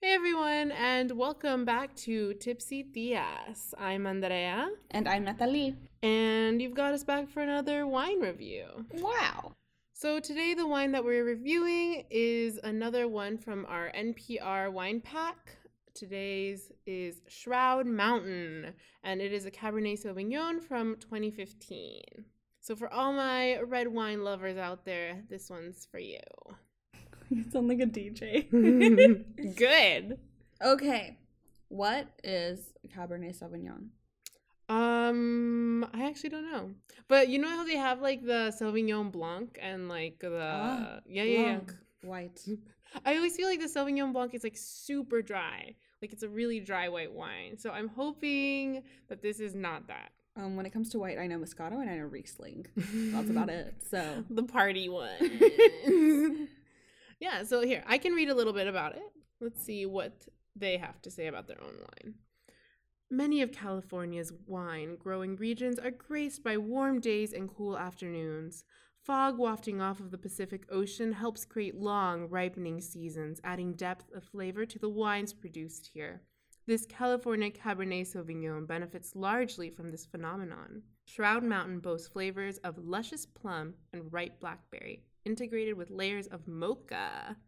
Hey everyone, and welcome back to Tipsy Tiaz. I'm Andrea. And I'm Natalie. And you've got us back for another wine review. Wow. So today the wine that we're reviewing is another one from our NPR wine pack. Today's is Shroud Mountain, and it is a Cabernet Sauvignon from 2015. So for all my red wine lovers out there, this one's for you. You sound like a DJ. Good. Okay. What is Cabernet Sauvignon? I actually don't know. But you know how they have like the Sauvignon Blanc and like the yeah. White. I always feel like the Sauvignon Blanc is like super dry. Like it's a really dry white wine. So I'm hoping that this is not that. When it comes to white, I know Moscato and I know Riesling. That's about it. So the party one. Yeah, so here, I can read a little bit about it. Let's see what they have to say about their own wine. Many of California's wine-growing regions are graced by warm days and cool afternoons. Fog wafting off of the Pacific Ocean helps create long, ripening seasons, adding depth of flavor to the wines produced here. This California Cabernet Sauvignon benefits largely from this phenomenon. Shroud Mountain boasts flavors of luscious plum and ripe blackberry, integrated with layers of mocha,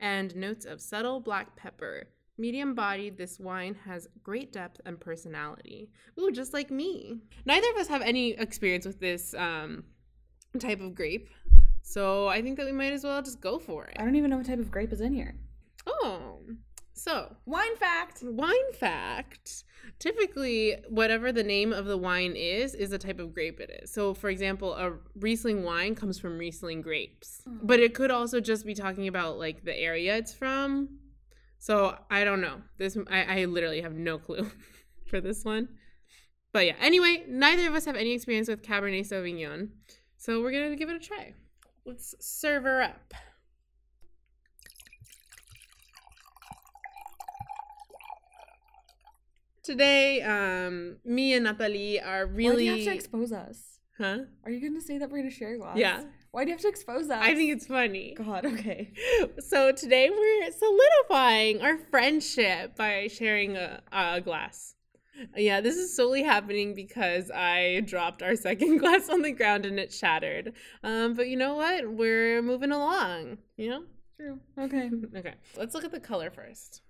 and notes of subtle black pepper. Medium-bodied, this wine has great depth and personality. Ooh, just like me. Neither of us have any experience with this type of grape, so I think that we might as well just go for it. I don't even know what type of grape is in here. Oh, so wine fact. Wine fact. Typically, whatever the name of the wine is the type of grape it is. So, for example, a Riesling wine comes from Riesling grapes. Oh. But it could also just be talking about, like, the area it's from. So, I don't know. I literally have no clue for this one. But, yeah. Anyway, neither of us have any experience with Cabernet Sauvignon. So, we're going to give it a try. Let's serve her up. Today, me and Natalie are really... Why do you have to expose us? Huh? Are you going to say that we're going to share a glass? Yeah. Why do you have to expose us? I think it's funny. God, okay. So today we're solidifying our friendship by sharing a glass. Yeah, this is solely happening because I dropped our second glass on the ground and it shattered. But you know what? We're moving along, you know? True. Okay. Okay. Let's look at the color first.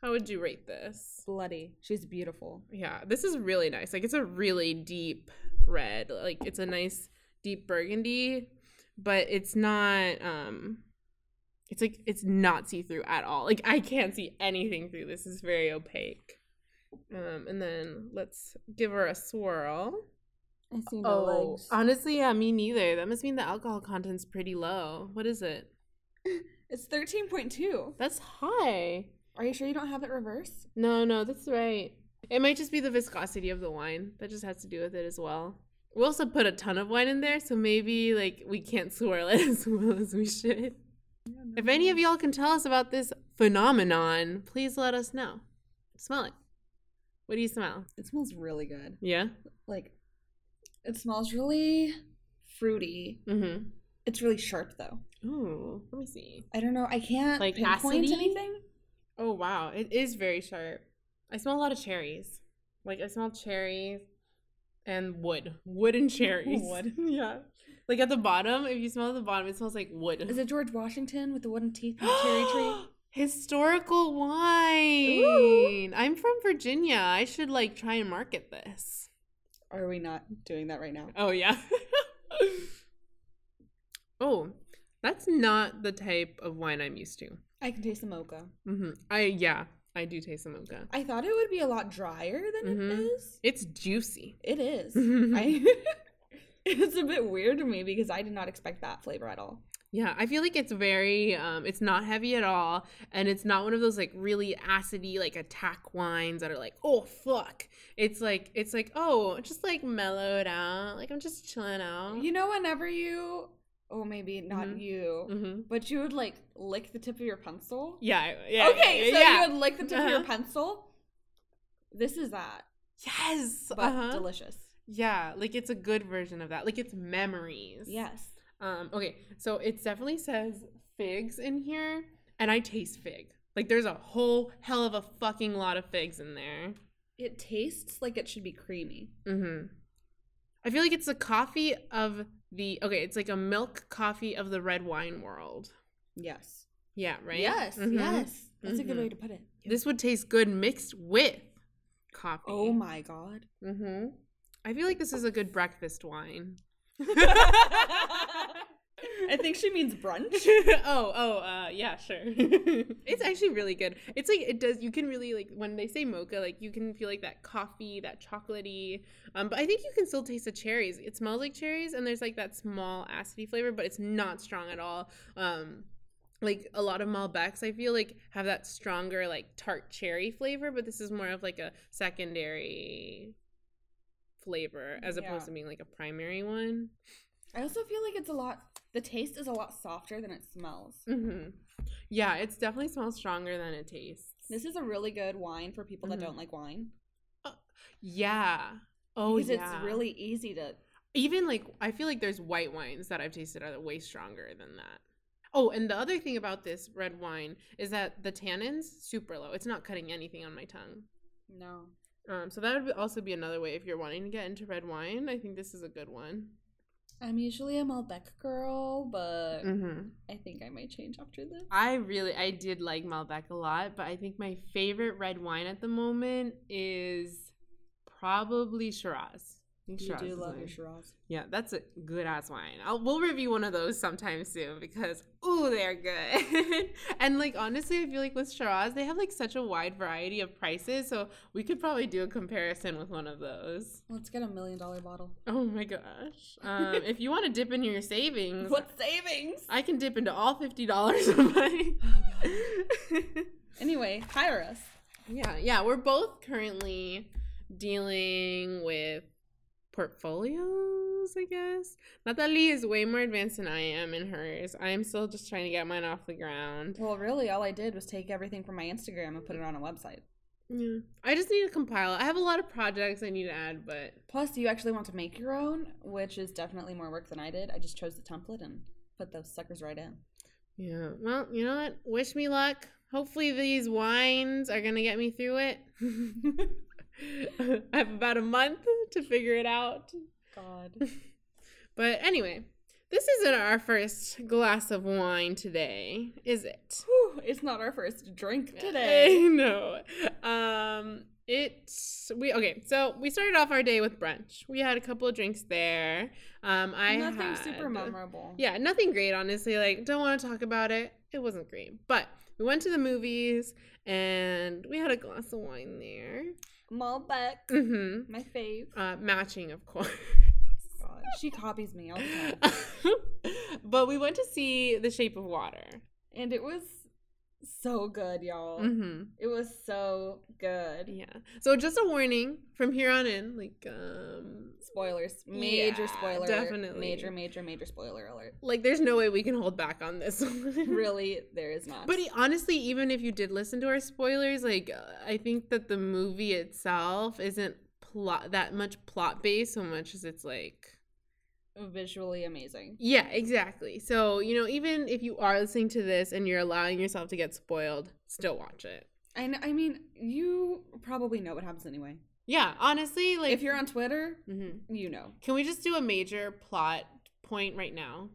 How would you rate this? Bloody. She's beautiful. Yeah, this is really nice. Like, it's a really deep red. Like, it's a nice deep burgundy, but it's not, it's not see-through at all. Like, I can't see anything through this. It's very opaque. And then let's give her a swirl. I see no legs. Honestly, yeah, me neither. That must mean the alcohol content's pretty low. What is it? It's 13.2. That's high. Are you sure you don't have it reversed? No, that's right. It might just be the viscosity of the wine. That just has to do with it as well. We also put a ton of wine in there, so maybe like we can't swirl it as well as we should. Yeah, no, if any of y'all can tell us about this phenomenon, please let us know. Smell it. What do you smell? It smells really good. Yeah? Like, it smells really fruity. Mm-hmm. It's really sharp, though. Ooh, let me see. I don't know. I can't pinpoint anything. Oh, wow. It is very sharp. I smell a lot of cherries. Like, I smell cherries and wood. Wood and cherries. Wood. Yeah. Like, at the bottom, if you smell at the bottom, it smells like wood. Is it George Washington with the wooden teeth and the cherry tree? Historical wine. Ooh. I'm from Virginia. I should, like, try and market this. Are we not doing that right now? Oh, yeah. Oh, that's not the type of wine I'm used to. I can taste the mocha. Mm-hmm. I do taste the mocha. I thought it would be a lot drier than it is. It's juicy. It is. It's a bit weird to me because I did not expect that flavor at all. Yeah, I feel like it's very, it's not heavy at all, and it's not one of those, like, really acidy, like, attack wines that are like, oh, fuck. It's like, oh, just, like, mellowed out. Like, I'm just chilling out. You know, whenever you... Oh, maybe not you, but you would, like, lick the tip of your pencil? Yeah. Okay, so you would lick the tip of your pencil? This is that. Yes! But delicious. Yeah, like, it's a good version of that. Like, it's memories. Yes. Okay, so it definitely says figs in here, and I taste fig. Like, there's a whole hell of a fucking lot of figs in there. It tastes like it should be creamy. Mm-hmm. I feel like it's a coffee of the... Okay, it's like a milk coffee of the red wine world. Yes. Yeah, right? Yes, mm-hmm. Yes. That's mm-hmm. a good way to put it. Yep. This would taste good mixed with coffee. Oh, my God. Mm-hmm. I feel like this is a good breakfast wine. I think she means brunch. Yeah, sure. It's actually really good. It's like, it does, you can really, like, when they say mocha, like, you can feel like that coffee, that chocolatey. But I think you can still taste the cherries. It smells like cherries, and there's, like, that small acidy flavor, but it's not strong at all. Like, a lot of Malbecs, I feel like, have that stronger, like, tart cherry flavor, but this is more of, like, a secondary flavor as opposed to being, like, a primary one. I also feel like it's a lot... The taste is a lot softer than it smells. Mm-hmm. Yeah, it definitely smells stronger than it tastes. This is a really good wine for people mm-hmm. that don't like wine. Yeah. Oh, because it's really easy to... Even, like, I feel like there's white wines that I've tasted are way stronger than that. Oh, and the other thing about this red wine is that the tannin's super low. It's not cutting anything on my tongue. No. So that would also be another way if you're wanting to get into red wine. I think this is a good one. I'm usually a Malbec girl, but mm-hmm. I think I might change after this. I did like Malbec a lot, but I think my favorite red wine at the moment is probably Shiraz. You do love your Shiraz. Yeah, that's a good-ass wine. We'll review one of those sometime soon because, ooh, they're good. And, like, honestly, I feel like with Shiraz, they have, like, such a wide variety of prices, so we could probably do a comparison with one of those. Let's get a $1 million bottle. Oh, my gosh. If you want to dip into your savings. What savings? I can dip into all $50 of mine. Oh, God. Anyway, hire us. Yeah, we're both currently dealing with portfolios, I guess. Natalie is way more advanced than I am in hers. I'm still just trying to get mine off the ground. Well, really, all I did was take everything from my Instagram and put it on a website. Yeah. I just need to compile. I have a lot of projects I need to add, but... Plus, you actually want to make your own, which is definitely more work than I did. I just chose the template and put those suckers right in. Yeah. Well, you know what? Wish me luck. Hopefully these wines are going to get me through it. I have about a month to figure it out. God. But anyway, this isn't our first glass of wine today, is it? Whew, it's not our first drink today. No. So we started off our day with brunch. We had a couple of drinks there. Nothing super memorable. Yeah, nothing great, honestly. Like, don't want to talk about it. It wasn't great. But we went to the movies, and we had a glass of wine there. Malbec. Mm-hmm. My fave. Matching, of course. God, she copies me all the time. But we went to see The Shape of Water. And it was so good, y'all. Mm-hmm. It was so good. Yeah. So just a warning from here on in, like, spoilers. Major spoiler. Definitely. Major spoiler alert. Like, there's no way we can hold back on this one. Really, there is not. But honestly, even if you did listen to our spoilers, like, I think that the movie itself isn't that much plot-based so much as it's, like... visually amazing. Yeah, exactly. So, you know, even if you are listening to this and you're allowing yourself to get spoiled, still watch it. And I mean, you probably know what happens anyway. Yeah, honestly, like, if you're on Twitter, mm-hmm. you know. Can we just do a major plot point right now?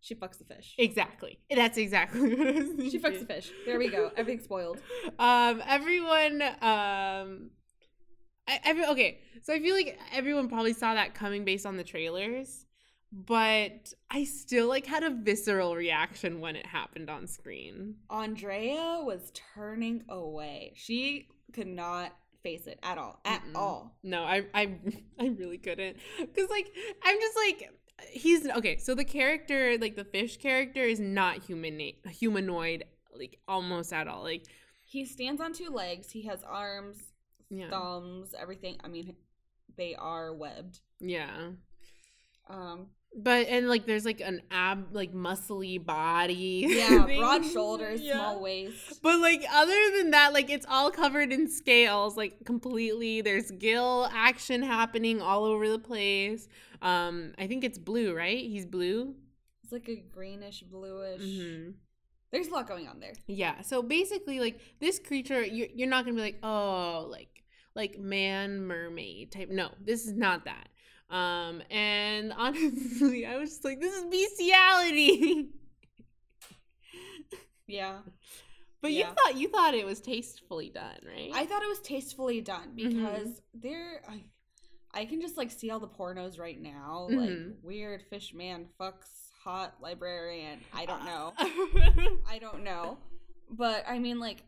She fucks the fish. Exactly. That's exactly what I was thinking. She fucks the fish. There we go. Everything's spoiled. Everyone. Okay. So I feel like everyone probably saw that coming based on the trailers. But I still, like, had a visceral reaction when it happened on screen. Andrea was turning away. She could not face it at all. At Mm-mm. all. No, I really couldn't. Because, like, I'm just, like, he's... Okay, so the character, like, the fish character is not humanoid, like, almost at all. Like, he stands on two legs. He has arms, thumbs, everything. I mean, they are webbed. Yeah. But, and, like, there's, like, an muscly body. Yeah, thing. Broad shoulders, small waist. But, like, other than that, like, it's all covered in scales, like, completely. There's gill action happening all over the place. I think it's blue, right? He's blue. It's, like, a greenish, bluish. Mm-hmm. There's a lot going on there. Yeah. So basically, like, this creature, you're not going to be like, oh, like man mermaid type. No, this is not that. And honestly, I was just like, this is bestiality. Yeah. But yeah. you thought it was tastefully done, right? I thought it was tastefully done because I can just, like, see all the pornos right now. Mm-hmm. Like, weird fish man fucks hot librarian. I don't know. I don't know. But, I mean, like,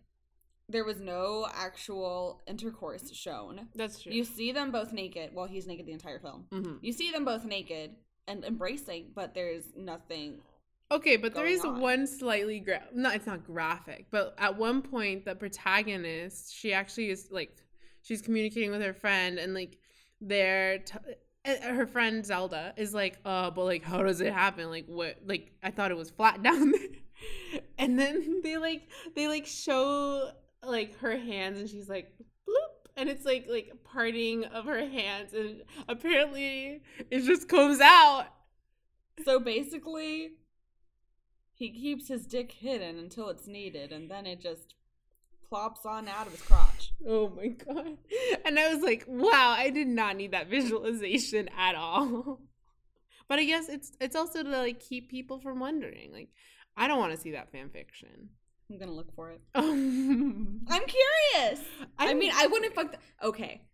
there was no actual intercourse shown. That's true. You see them both naked. Well, he's naked the entire film. Mm-hmm. You see them both naked and embracing, but there's nothing. Okay, but there is one slightly it's not graphic, but at one point, the protagonist, she actually is, like, she's communicating with her friend, and, like, her friend Zelda is like, but, like, how does it happen? Like, what? Like, I thought it was flat down there. And then they show, like, her hands, and she's like, bloop, and it's like parting of her hands, and apparently it just comes out. So basically, he keeps his dick hidden until it's needed, and then it just plops on out of his crotch. Oh my god. And I was like, wow, I did not need that visualization at all. But I guess it's also to, like, keep people from wondering. Like, I don't want to see that fan fiction. I'm gonna look for it. I'm curious. I wouldn't fuck okay.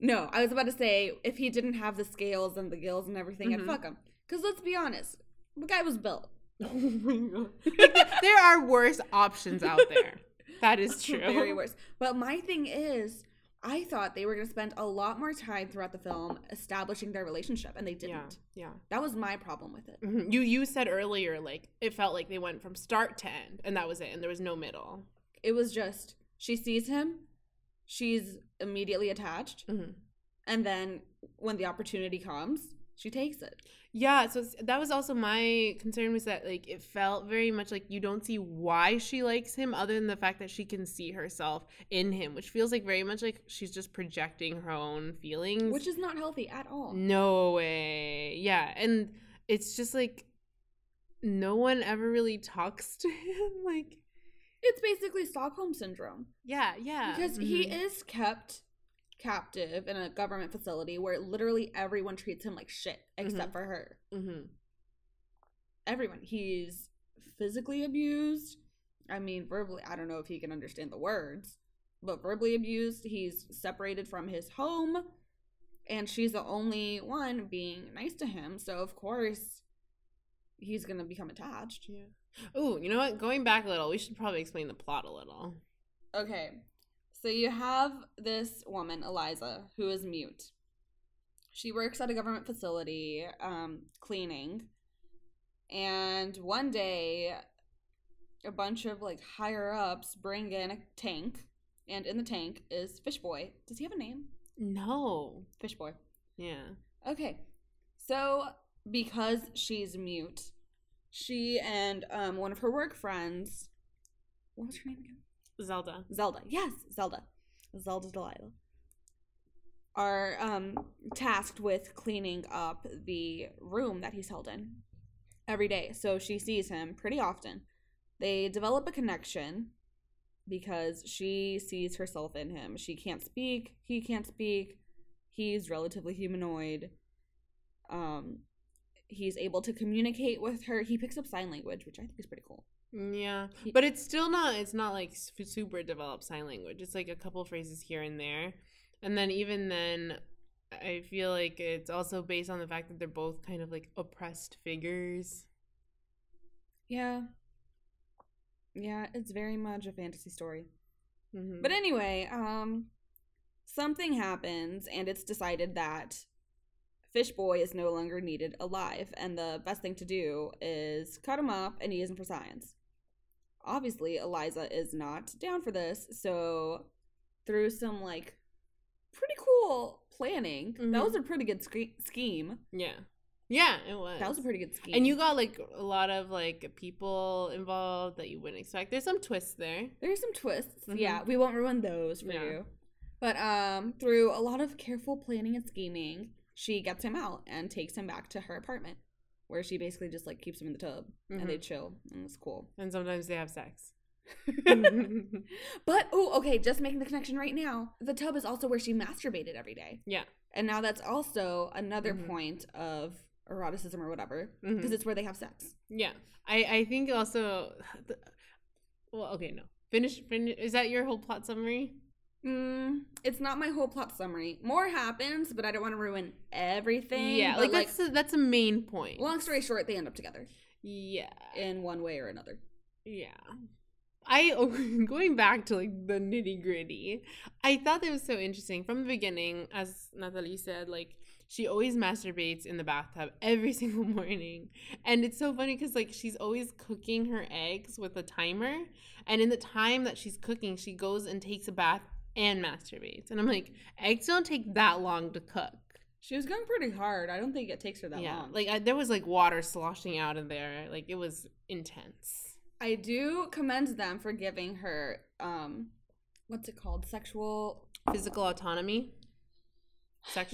No, I was about to say, if he didn't have the scales and the gills and everything, I'd fuck him. Because let's be honest, the guy was built. Oh my god. There are worse options out there. That is true. Very worse. But my thing is, I thought they were going to spend a lot more time throughout the film establishing their relationship, and they didn't. Yeah. That was my problem with it. Mm-hmm. You said earlier, like, it felt like they went from start to end, and that was it, and there was no middle. It was just, she sees him, she's immediately attached, and then when the opportunity comes, she takes it. Yeah, so that was also my concern, was that, like, it felt very much like you don't see why she likes him other than the fact that she can see herself in him, which feels like very much like she's just projecting her own feelings. Which is not healthy at all. No way. Yeah, and it's just, like, no one ever really talks to him. Like, it's basically Stockholm Syndrome. Yeah. Because he is kept captive in a government facility where literally everyone treats him like shit except for her. Everyone. He's physically abused. I mean, verbally, I don't know if he can understand the words, but verbally abused. He's separated from his home, and she's the only one being nice to him, so of course he's gonna become attached. Oh, you know what, going back a little, we should probably explain the plot a little. Okay. So you have this woman, Eliza, who is mute. She works at a government facility, cleaning. And one day, a bunch of, like, higher-ups bring in a tank. And in the tank is Fishboy. Does he have a name? No. Fishboy. Yeah. Okay. So because she's mute, she and one of her work friends, what was her name again? Zelda. Yes, Zelda. Zelda Delilah. Are tasked with cleaning up the room that he's held in every day. So she sees him pretty often. They develop a connection because she sees herself in him. She can't speak. He can't speak. He's relatively humanoid. He's able to communicate with her. He picks up sign language, which I think is pretty cool. Yeah, but it's not like super developed sign language. It's like a couple phrases here and there. And then even then, I feel like it's also based on the fact that they're both kind of like oppressed figures. Yeah, it's very much a fantasy story. But anyway, something happens, and it's decided that Fishboy is no longer needed alive, and the best thing to do is cut him up and use him for science. Obviously, Eliza is not down for this, so through some, like, pretty cool planning, that was a pretty good scheme. Yeah, it was. That was a pretty good scheme. And you got, like, a lot of, like, people involved that you wouldn't expect. There's some twists there. Yeah, we won't ruin those for you. But through a lot of careful planning and scheming, she gets him out and takes him back to her apartment. where she basically just like keeps them in the tub mm-hmm. and they chill, and it's cool. And sometimes they have sex. But oh, okay, just making the connection right now. The tub is also where she masturbated every day. Yeah. And now that's also another mm-hmm. point of eroticism or whatever, because mm-hmm. it's where they have sex. Yeah. I think also well, okay, no. Finish. Is that your whole plot summary? It's not my whole plot summary. More happens, but I don't want to ruin everything. Yeah, but like that's the main point. Long story short, they end up together. Yeah. In one way or another. Yeah. Going back to like the nitty gritty, I thought that was so interesting from the beginning. As Natalie said, like she always masturbates in the bathtub every single morning, and it's so funny because like she's always cooking her eggs with a timer, and in the time that she's cooking, she goes and takes a bath and masturbates. And I'm like, eggs don't take that long to cook. She was going pretty hard. I don't think it takes her that long. Like there was like water sloshing out of there. Like it was intense. I do commend them for giving her, what's it called? Physical autonomy?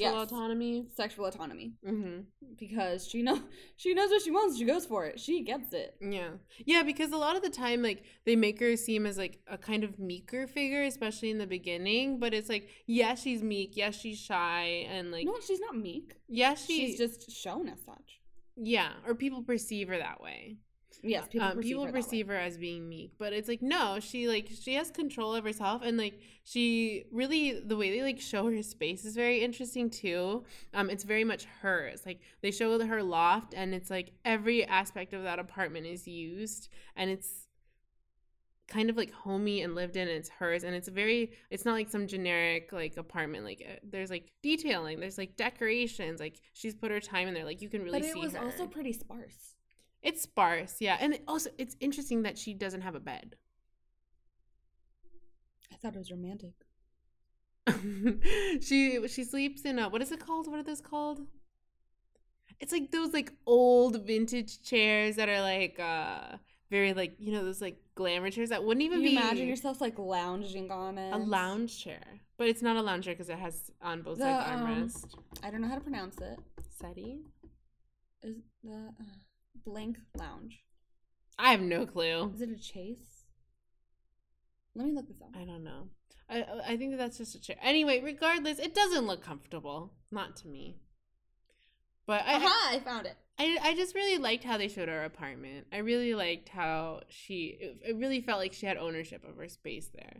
Autonomy? Sexual autonomy. Mm-hmm. Because she knows what she wants. She goes for it. She gets it. Yeah. Yeah, because a lot of the time, like, they make her seem as, like, a kind of meeker figure, especially in the beginning. But it's like, yeah, she's meek. Yeah, she's shy. And, like... No, she's not meek. Yeah, she's just shown as such. Yeah. Or people perceive her that way. Yes, people perceive her as being meek, but it's like no, she has control of herself, and like she really, the way they like show her space is very interesting too. It's very much hers. Like they show her loft, and it's like every aspect of that apartment is used, and it's kind of like homey and lived in, and it's hers, and it's not like some generic like apartment. Like there's like detailing, there's like decorations, like she's put her time in there. Like you can really see her. But it was also pretty sparse. It's sparse, yeah. And also, it's interesting that she doesn't have a bed. I thought it was romantic. She sleeps in a... What is it called? What are those called? It's like those, like, old vintage chairs that are, like, very, like, you know, those, like, glamour chairs that wouldn't even be... You imagine yourself, like, lounging on it. A lounge chair. But it's not a lounge chair because it has on both sides armrest. I don't know how to pronounce it. Settee? Is the... Blank lounge. I have no clue. Is it a chase? Let me look this up. I don't know. I think that's just a chair. Anyway, regardless, it doesn't look comfortable. Not to me. But I found it. I just really liked how they showed our apartment. I really liked how it really felt like she had ownership of her space there.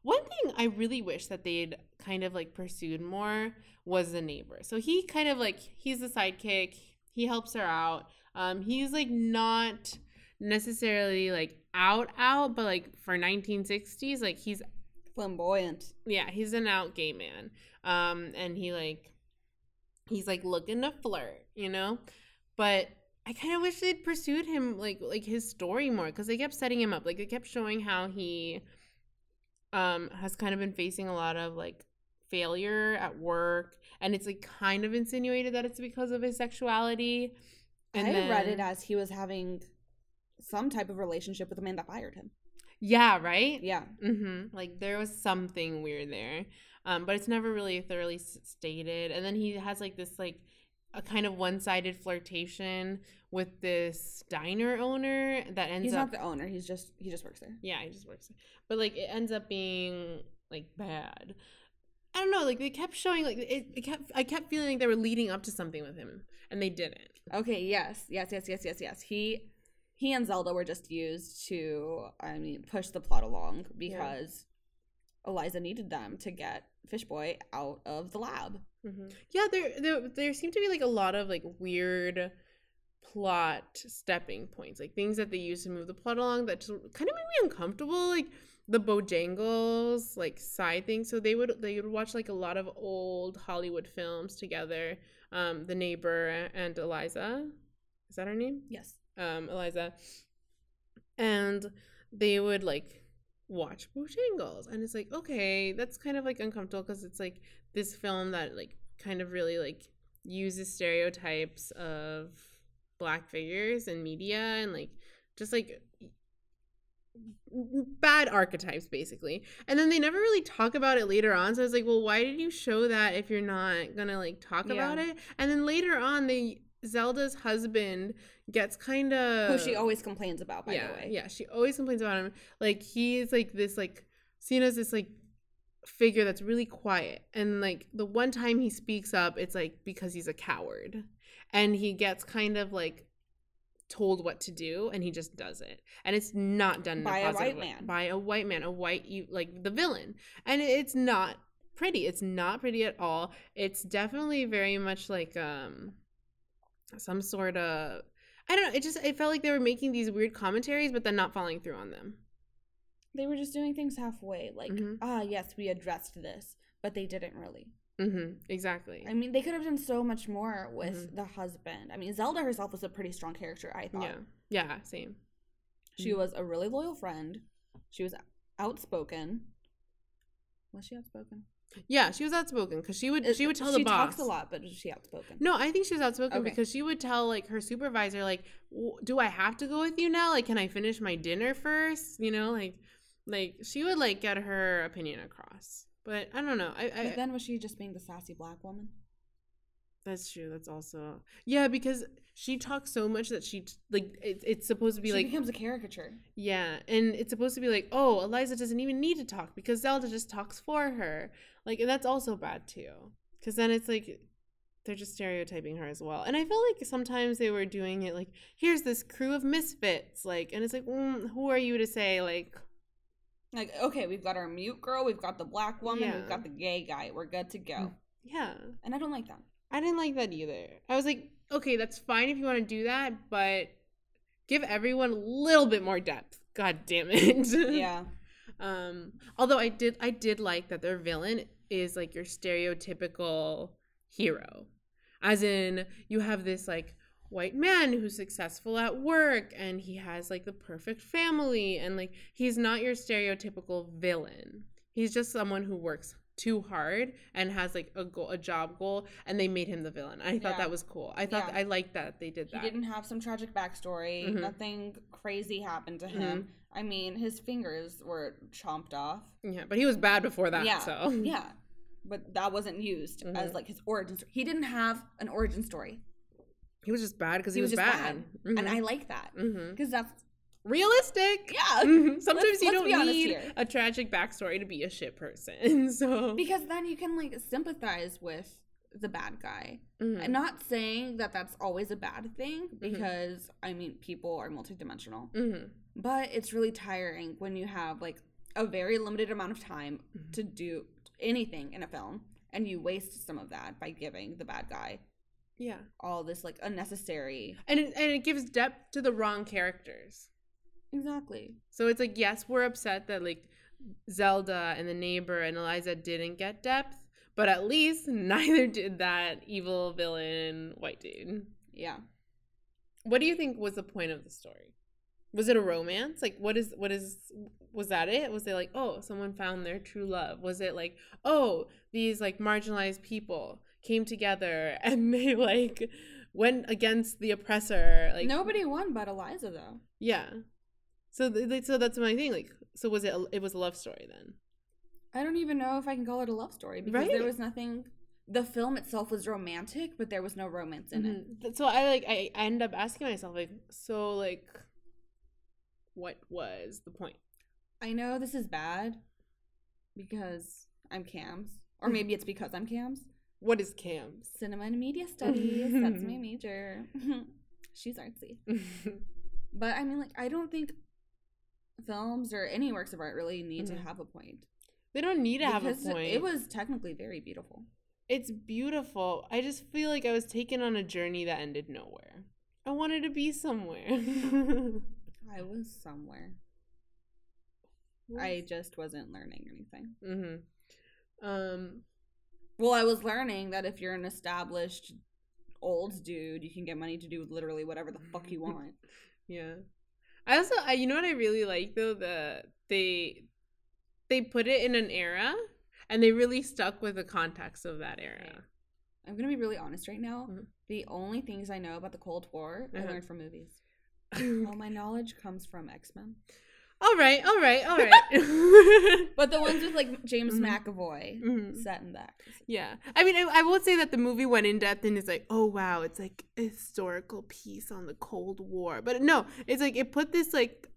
One thing I really wish that they'd kind of like pursued more was the neighbor. So he kind of like, he's the sidekick. He helps her out. He's, like, not necessarily, like, out, but, like, for 1960s, like, he's... Flamboyant. Yeah, he's an out gay man. And he, like, he's, like, looking to flirt, you know? But I kind of wish they'd pursued him, like his story more, because they kept setting him up. Like, they kept showing how he has kind of been facing a lot of, like, failure at work. And it's, like, kind of insinuated that it's because of his sexuality. And I read it as he was having some type of relationship with the man that fired him. Yeah, right? Yeah. Mm-hmm. Like, there was something weird there. But it's never really thoroughly stated. And then he has, like, this, like, a kind of one-sided flirtation with this diner owner that ends up... He's not the owner. He just works there. Yeah, he just works there. But, like, it ends up being, like, bad. I don't know. Like, they kept showing, like, I kept feeling like they were leading up to something with him. And they didn't. Okay, yes. He and Zelda were just used to, I mean, push the plot along because Eliza needed them to get Fishboy out of the lab. Mm-hmm. Yeah, there seemed to be, like, a lot of, like, weird plot stepping points. Like, things that they used to move the plot along that just kind of made me uncomfortable. Like, the Bojangles, like, side thing. So they would watch, like, a lot of old Hollywood films together. The neighbor and Eliza. Is that her name? Yes. Eliza. And they would, like, watch Bojangles. And it's like, okay, that's kind of, like, uncomfortable because it's, like, this film that, like, kind of really, like, uses stereotypes of Black figures in media and, like, just, like, bad archetypes, basically. And then they never really talk about it later on, so I was like, well, why did you show that if you're not gonna, like, talk about it? And then later on, they Zelda's husband gets kind of... Who she always complains about, by the way. Yeah, she always complains about him. Like, he's, like, this, like, seen as this, like, figure that's really quiet. And, like, the one time he speaks up, it's, like, because he's a coward. And he gets kind of, like, told what to do, and he just does it. And it's not done in a positive way. By a white man. By a white man. A white, like, the villain. And it's not pretty. It's not pretty at all. It's definitely very much, like, some sort of, I don't know, it felt like they were making these weird commentaries but then not following through on them. They were just doing things halfway, like, yes, we addressed this, but they didn't really. Exactly. I mean, they could have done so much more with the husband. I mean, Zelda herself was a pretty strong character, I thought. Yeah, same. She was a really loyal friend. She was outspoken. Was she outspoken? Yeah, she was outspoken because she would tell the boss. She talks a lot, but is she outspoken? No, I think she was outspoken because she would tell, like, her supervisor, like, do I have to go with you now? Like, can I finish my dinner first? You know, like she would, like, get her opinion across. But I don't know. But then was she just being the sassy black woman? That's true. That's also... Yeah, because she talks so much that she, like, it's supposed to be, she becomes a caricature. Yeah, and it's supposed to be like, oh, Eliza doesn't even need to talk because Zelda just talks for her. Like, and that's also bad, too. Because then it's like, they're just stereotyping her as well. And I feel like sometimes they were doing it like, here's this crew of misfits. Like, and it's like, who are you to say, like... Like, okay, we've got our mute girl, we've got the black woman, we've got the gay guy. We're good to go. Yeah. And I don't like that. I didn't like that either. I was like, okay, that's fine if you want to do that, but give everyone a little bit more depth. God damn it. Yeah. Although I did like that their villain is, like, your stereotypical hero. As in, you have this, like, white man who's successful at work, and he has, like, the perfect family, and, like, he's not your stereotypical villain. He's just someone who works too hard and has, like, a job goal, and they made him the villain. I thought that was cool. I thought I liked that they did that. He didn't have some tragic backstory. Nothing crazy happened to him. I mean, his fingers were chomped off. Yeah, but he was bad before that. Yeah, so yeah, but that wasn't used as, like, his origin story. He didn't have an origin story. He was just bad because he was just bad. And I like that because that's realistic. Yeah. Sometimes you don't need a tragic backstory to be a shit person. So because then you can, like, sympathize with the bad guy. I'm not saying that that's always a bad thing because I mean, people are multidimensional. But it's really tiring when you have, like, a very limited amount of time to do anything in a film, and you waste some of that by giving the bad guy all this, like, unnecessary, and it gives depth to the wrong characters. Exactly. So it's like, yes, we're upset that, like, Zelda and the neighbor and Eliza didn't get depth, but at least neither did that evil villain white dude. Yeah. What do you think was the point of the story? Was it a romance? Like, was that it? Was it like, oh, someone found their true love? Was it like, oh, these, like, marginalized people came together and they, like, went against the oppressor? Like, nobody won but Eliza, though. Yeah. So that's my thing. Like, so it was a love story then? I don't even know if I can call it a love story because there was nothing. The film itself was romantic, but there was no romance in it. So I end up asking myself, like, so, like, what was the point? I know this is bad because I'm CAMS, or maybe it's because I'm CAMS. What is CAMS? Cinema and Media Studies. That's my major. She's artsy. But I mean, like, I don't think films or any works of art really need to have a point. They don't need to have a point. It was technically very beautiful. It's beautiful. I just feel like I was taken on a journey that ended nowhere. I wanted to be somewhere. I was somewhere. I just wasn't learning anything. Well, I was learning that if you're an established old dude, you can get money to do literally whatever the fuck you want. Yeah. I also, you know what I really like, though? They put it in an era, and they really stuck with the context of that era. Right. I'm going to be really honest right now. The only things I know about the Cold War, I learned from movies. All my knowledge comes from X-Men. All right. But the ones with, like, James McAvoy sat in that. Yeah. I mean, I will say that the movie went in depth and is like, oh, wow, it's, like, a historical piece on the Cold War. But no, it's, like, it put this, like,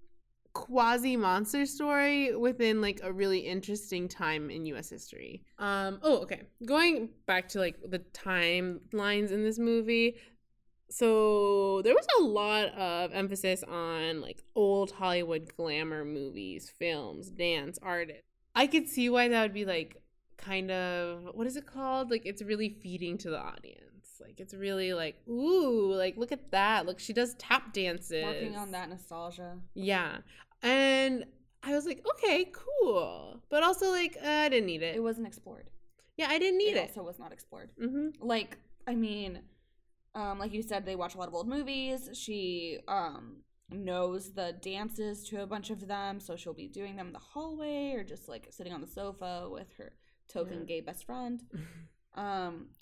quasi-monster story within, like, a really interesting time in U.S. history. Okay. Going back to, like, the timelines in this movie. So there was a lot of emphasis on, like, old Hollywood glamour movies, films, dance, artists. I could see why that would be, like, kind of, what is it called? Like, it's really feeding to the audience. Like, it's really like, ooh, like, look at that. Look, she does tap dances. Working on that nostalgia. Yeah. And I was like, okay, cool. But also, like, I didn't need it. It wasn't explored. Yeah, I didn't need it. It also was not explored. Mm-hmm. Like, I mean... like you said, they watch a lot of old movies. She knows the dances to a bunch of them, so she'll be doing them in the hallway or just, like, sitting on the sofa with her token gay best friend.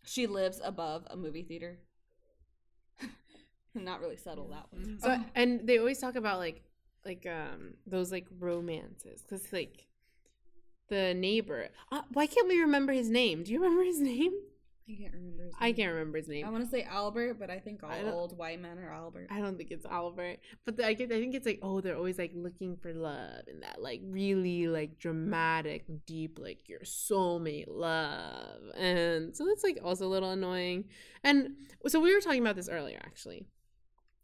She lives above a movie theater. Not really subtle, that one. So, and they always talk about, like those, like, romances. Because, like, the neighbor. Why can't we remember his name? Do you remember his name? I can't remember his name. I want to say Albert, but I think all old white men are Albert. I don't think it's Albert. But I think it's like, oh, they're always, like, looking for love and that, like, really, like, dramatic, deep, like, your soulmate love. And so that's, like, also a little annoying. And so we were talking about this earlier, actually.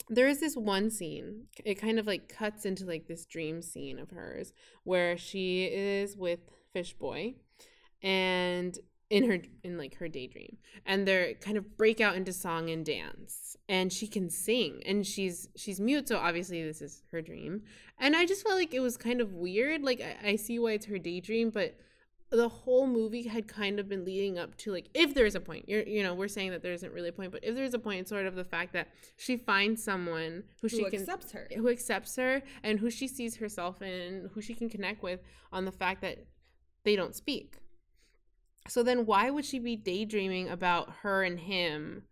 There is this one scene. It kind of, like, cuts into, like, this dream scene of hers where she is with Fish Boy and... In her daydream. And they kind of break out into song and dance. And she can sing. And she's mute, so obviously this is her dream. And I just felt like it was kind of weird. Like, I see why it's her daydream, but the whole movie had kind of been leading up to, like, if there's a point. We're saying that there isn't really a point, but if there's a point, it's sort of the fact that she finds someone who accepts her and who she sees herself in, who she can connect with on the fact that they don't speak. So then why would she be daydreaming about her and him,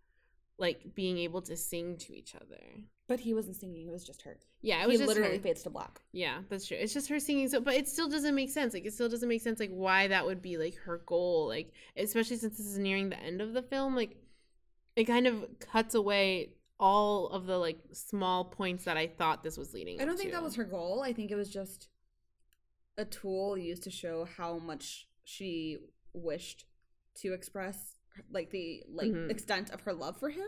like, being able to sing to each other? But he wasn't singing. It was just her. Yeah, it was just her. He literally fades to black. Yeah, that's true. It's just her singing. So, but it still doesn't make sense. Like, it still doesn't make sense, like, why that would be, like, her goal. Like, especially since this is nearing the end of the film, like, it kind of cuts away all of the, like, small points that I thought this was leading up to. I don't think that was her goal. I think it was just a tool used to show how much she... wished to express, like, the, like, extent of her love for him,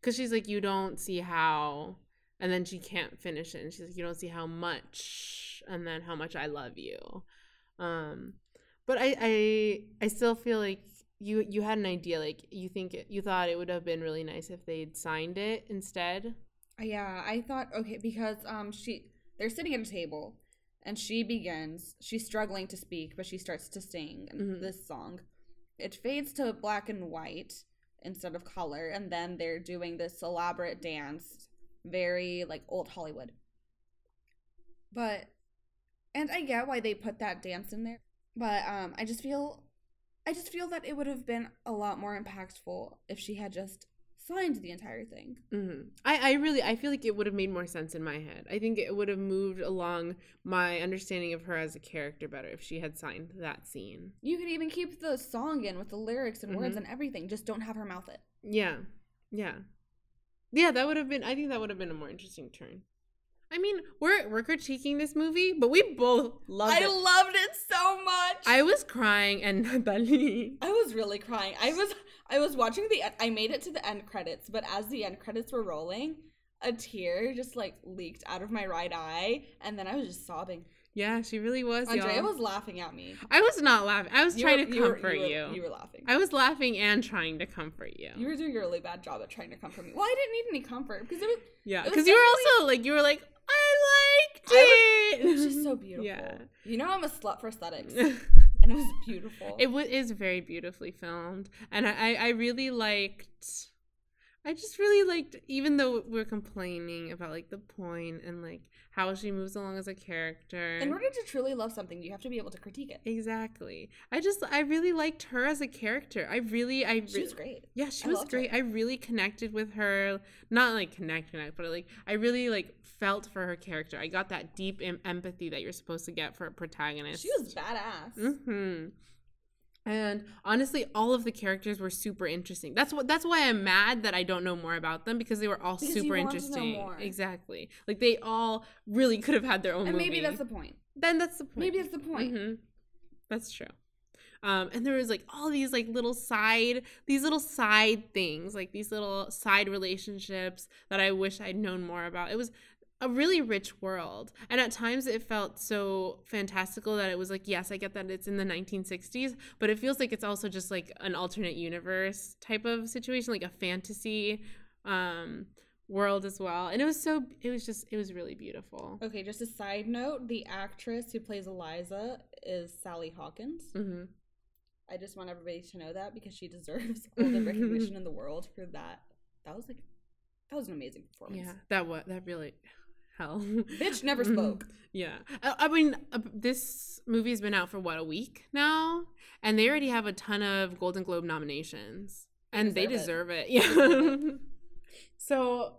because she's like, you don't see how, and then she can't finish it, and she's like, you don't see how much, and then how much I love you. But I still feel like you had an idea, like, you thought it would have been really nice if they'd signed it instead. Yeah, I thought, okay, because they're sitting at a table. And she's struggling to speak, but she starts to sing this song. It fades to black and white instead of color. And then they're doing this elaborate dance, very, like, old Hollywood. But, and I get why they put that dance in there. But I just feel that it would have been a lot more impactful if she had just signed the entire thing. I feel like it would have made more sense in my head. I think it would have moved along my understanding of her as a character better if she had signed that scene. You could even keep the song in with the lyrics and words and everything. Just don't have her mouth it. Yeah. That would have been a more interesting turn. I mean, we're critiquing this movie, but we both loved it. I loved it so much. I was crying, and Natalie. I was really crying. I was watching I made it to the end credits, but as the end credits were rolling, a tear just, like, leaked out of my right eye, and then I was just sobbing. Yeah, she really was. Andrea was laughing at me. I was not laughing. I was trying to comfort you. You were laughing. I was laughing and trying to comfort you. You were doing a really bad job at trying to comfort me. Well, I didn't need any comfort because it was. Yeah, because you were also like, I liked it. It was just so beautiful. Yeah. You know, I'm a slut for aesthetics. And it was beautiful. It is very beautifully filmed. And I really liked I just really liked, even though we're complaining about, like, the point and, like, how she moves along as a character. In order to truly love something, you have to be able to critique it. Exactly. I really liked her as a character. She was great. Yeah, she was great. Her. I really connected with her. Not, like, connect, but, like, I really, like, felt for her character. I got that deep empathy that you're supposed to get for a protagonist. She was badass. Mm-hmm. And honestly, all of the characters were super interesting. That's why I'm mad that I don't know more about them, because they were all super interesting. To know more. Exactly. Like, they all really could have had their own movie. And maybe that's the point. Maybe that's the point. Mm-hmm. That's true. And there was, like, all these, like, little side things, like these little side relationships that I wish I'd known more about. It was a really rich world. And at times it felt so fantastical that it was like, yes, I get that it's in the 1960s, but it feels like it's also just like an alternate universe type of situation, like a fantasy world as well. And it was really beautiful. Okay, just a side note, the actress who plays Eliza is Sally Hawkins. Mm-hmm. I just want everybody to know that, because she deserves all the recognition in the world for that. That was an amazing performance. Yeah, that really... Bitch never spoke. Yeah. I mean, this movie's been out for, what, a week now? And they already have a ton of Golden Globe nominations. And they deserve it. Yeah. So,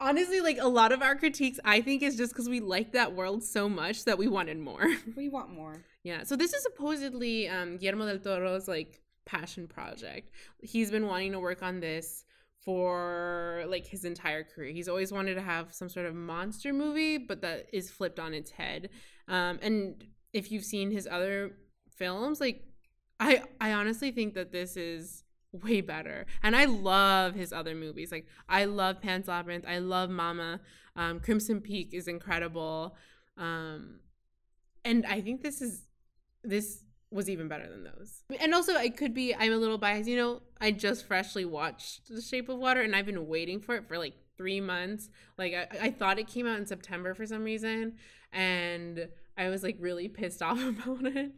honestly, like, a lot of our critiques, I think, is just because we like that world so much that we wanted more. We want more. Yeah. So this is supposedly Guillermo del Toro's, like, passion project. He's been wanting to work on this for, like, his entire career. He's always wanted to have some sort of monster movie, but that is flipped on its head. And if you've seen his other films, like, I honestly think that this is way better. And I love his other movies. Like, I love Pan's Labyrinth. I love Mama. Crimson Peak is incredible. And I think this was even better than those. And also, it could be I'm a little biased. You know, I just freshly watched The Shape of Water, and I've been waiting for it for, like, 3 months. Like, I thought it came out in September for some reason, and I was, like, really pissed off about it.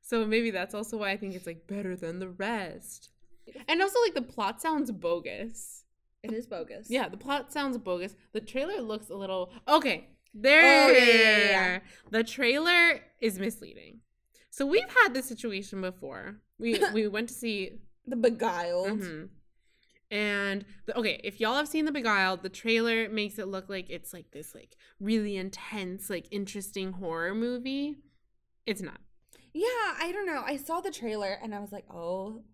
So maybe that's also why I think it's, like, better than the rest. And also, like, the plot sounds bogus. It is bogus. Yeah, the plot sounds bogus. The trailer looks a little... Okay, there it is. Yeah. The trailer is misleading. So we've had this situation before. We went to see The Beguiled. Mm-hmm. And if y'all have seen The Beguiled, the trailer makes it look like it's like this like really intense, like interesting horror movie. It's not. Yeah, I don't know. I saw the trailer and I was like, "Oh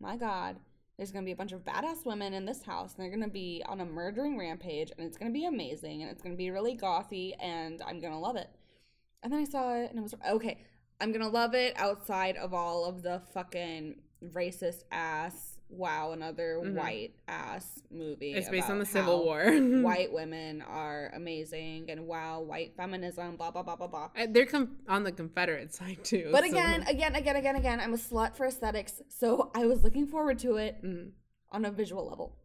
my God, there's going to be a bunch of badass women in this house and they're going to be on a murdering rampage and it's going to be amazing and it's going to be really gothy and I'm going to love it." And then I saw it and I was okay. I'm going to love it outside of all of the fucking racist ass, wow, another mm-hmm. white ass movie. It's based on the Civil War. White women are amazing and wow, white feminism, blah, blah, blah, blah, blah. They're on the Confederate side too. But again, I'm a slut for aesthetics. So I was looking forward to it on a visual level.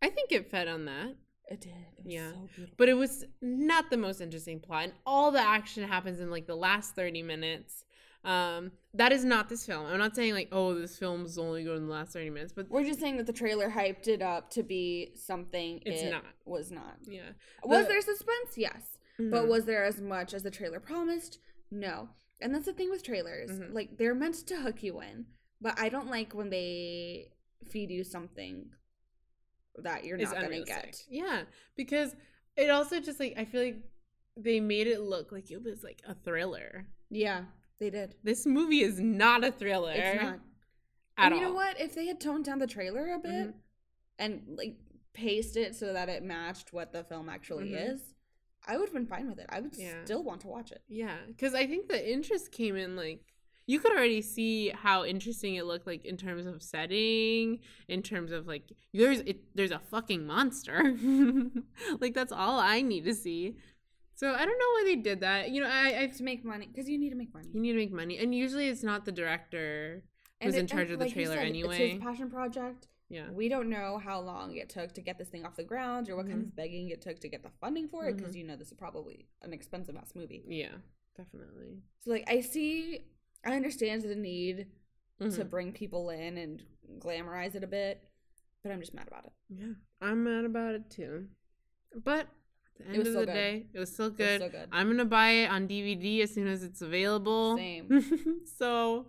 I think it fed on that. It did. It was so beautiful. But it was not the most interesting plot. And all the action happens in, like, the last 30 minutes. That is not this film. I'm not saying, like, oh, this film's only going in the last 30 minutes. But we're just saying that the trailer hyped it up to be something was not. Yeah. Was there suspense? Yes. Mm-hmm. But was there as much as the trailer promised? No. And that's the thing with trailers. Mm-hmm. Like, they're meant to hook you in. But I don't like when they feed you something that you're not going to get. Yeah, because it also just, like, I feel like they made it look like it was, like, a thriller. Yeah, they did. This movie is not a thriller. It's not. At all. And you know what? If they had toned down the trailer a bit mm-hmm. and, like, paced it so that it matched what the film actually mm-hmm. is, I would have been fine with it. I would still want to watch it. Yeah, because I think the interest came in, like, you could already see how interesting it looked, like, in terms of setting, in terms of, like, there's a fucking monster. Like, that's all I need to see. So I don't know why they did that. You know, I have to make money. Because you need to make money. You need to make money. And usually it's not the director who's in charge of the trailer anyway. It's his passion project. Yeah. We don't know how long it took to get this thing off the ground or what kind of begging it took to get the funding for it. Because, you know, this is probably an expensive-ass movie. Yeah, definitely. So, like, I understand the need to bring people in and glamorize it a bit, But I'm just mad about it. Yeah, I'm mad about it too. But at the end of the day, it was still good. I'm going to buy it on DVD as soon as it's available. Same. So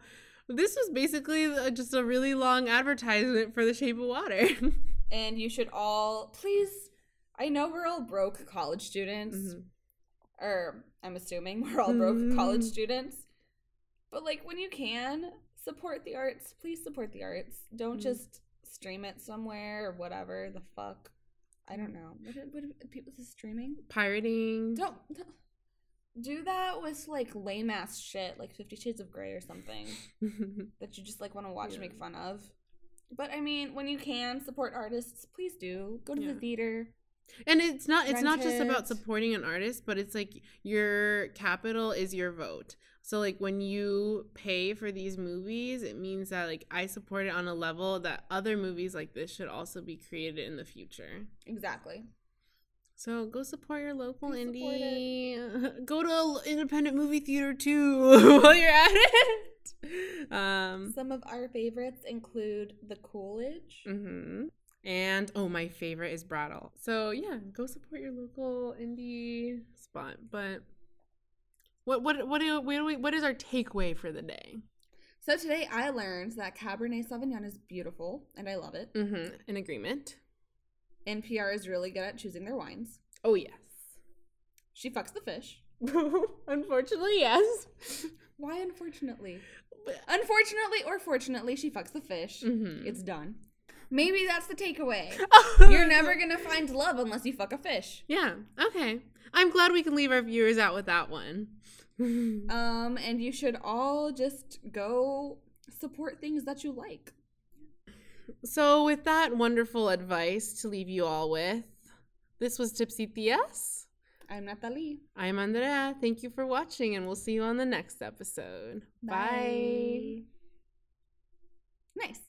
this was basically just a really long advertisement for The Shape of Water. And you should all, please, I know we're all broke college students. Mm-hmm. Or I'm assuming we're all broke college students. But like when you can, support the arts. Please support the arts. Don't just stream it somewhere or whatever the fuck. I don't know. What people is streaming? Pirating. Don't do that with like lame ass shit like 50 Shades of Grey or something that you just like want to watch and make fun of. But I mean, when you can support artists, please do. Go to the theater. And it's not just about supporting an artist, but it's like your capital is your vote. So like when you pay for these movies, it means that like I support it on a level that other movies like this should also be created in the future. Exactly. So go support your local indie. Go to an independent movie theater too while you're at it. Some of our favorites include The Coolidge. Mm-hmm. And, my favorite is Brattle. So, yeah, go support your local indie spot. But what is our takeaway for the day? So today I learned that Cabernet Sauvignon is beautiful, and I love it. Mm-hmm. In agreement. NPR is really good at choosing their wines. Oh, yes. She fucks the fish. Unfortunately, yes. Why unfortunately? Unfortunately or fortunately, she fucks the fish. Mm-hmm. It's done. Maybe that's the takeaway. You're never going to find love unless you fuck a fish. Yeah. Okay. I'm glad we can leave our viewers out with that one. And you should all just go support things that you like. So with that wonderful advice to leave you all with, this was Tipsy Tiaz. I'm Natalie. I'm Andrea. Thank you for watching, and we'll see you on the next episode. Bye. Nice.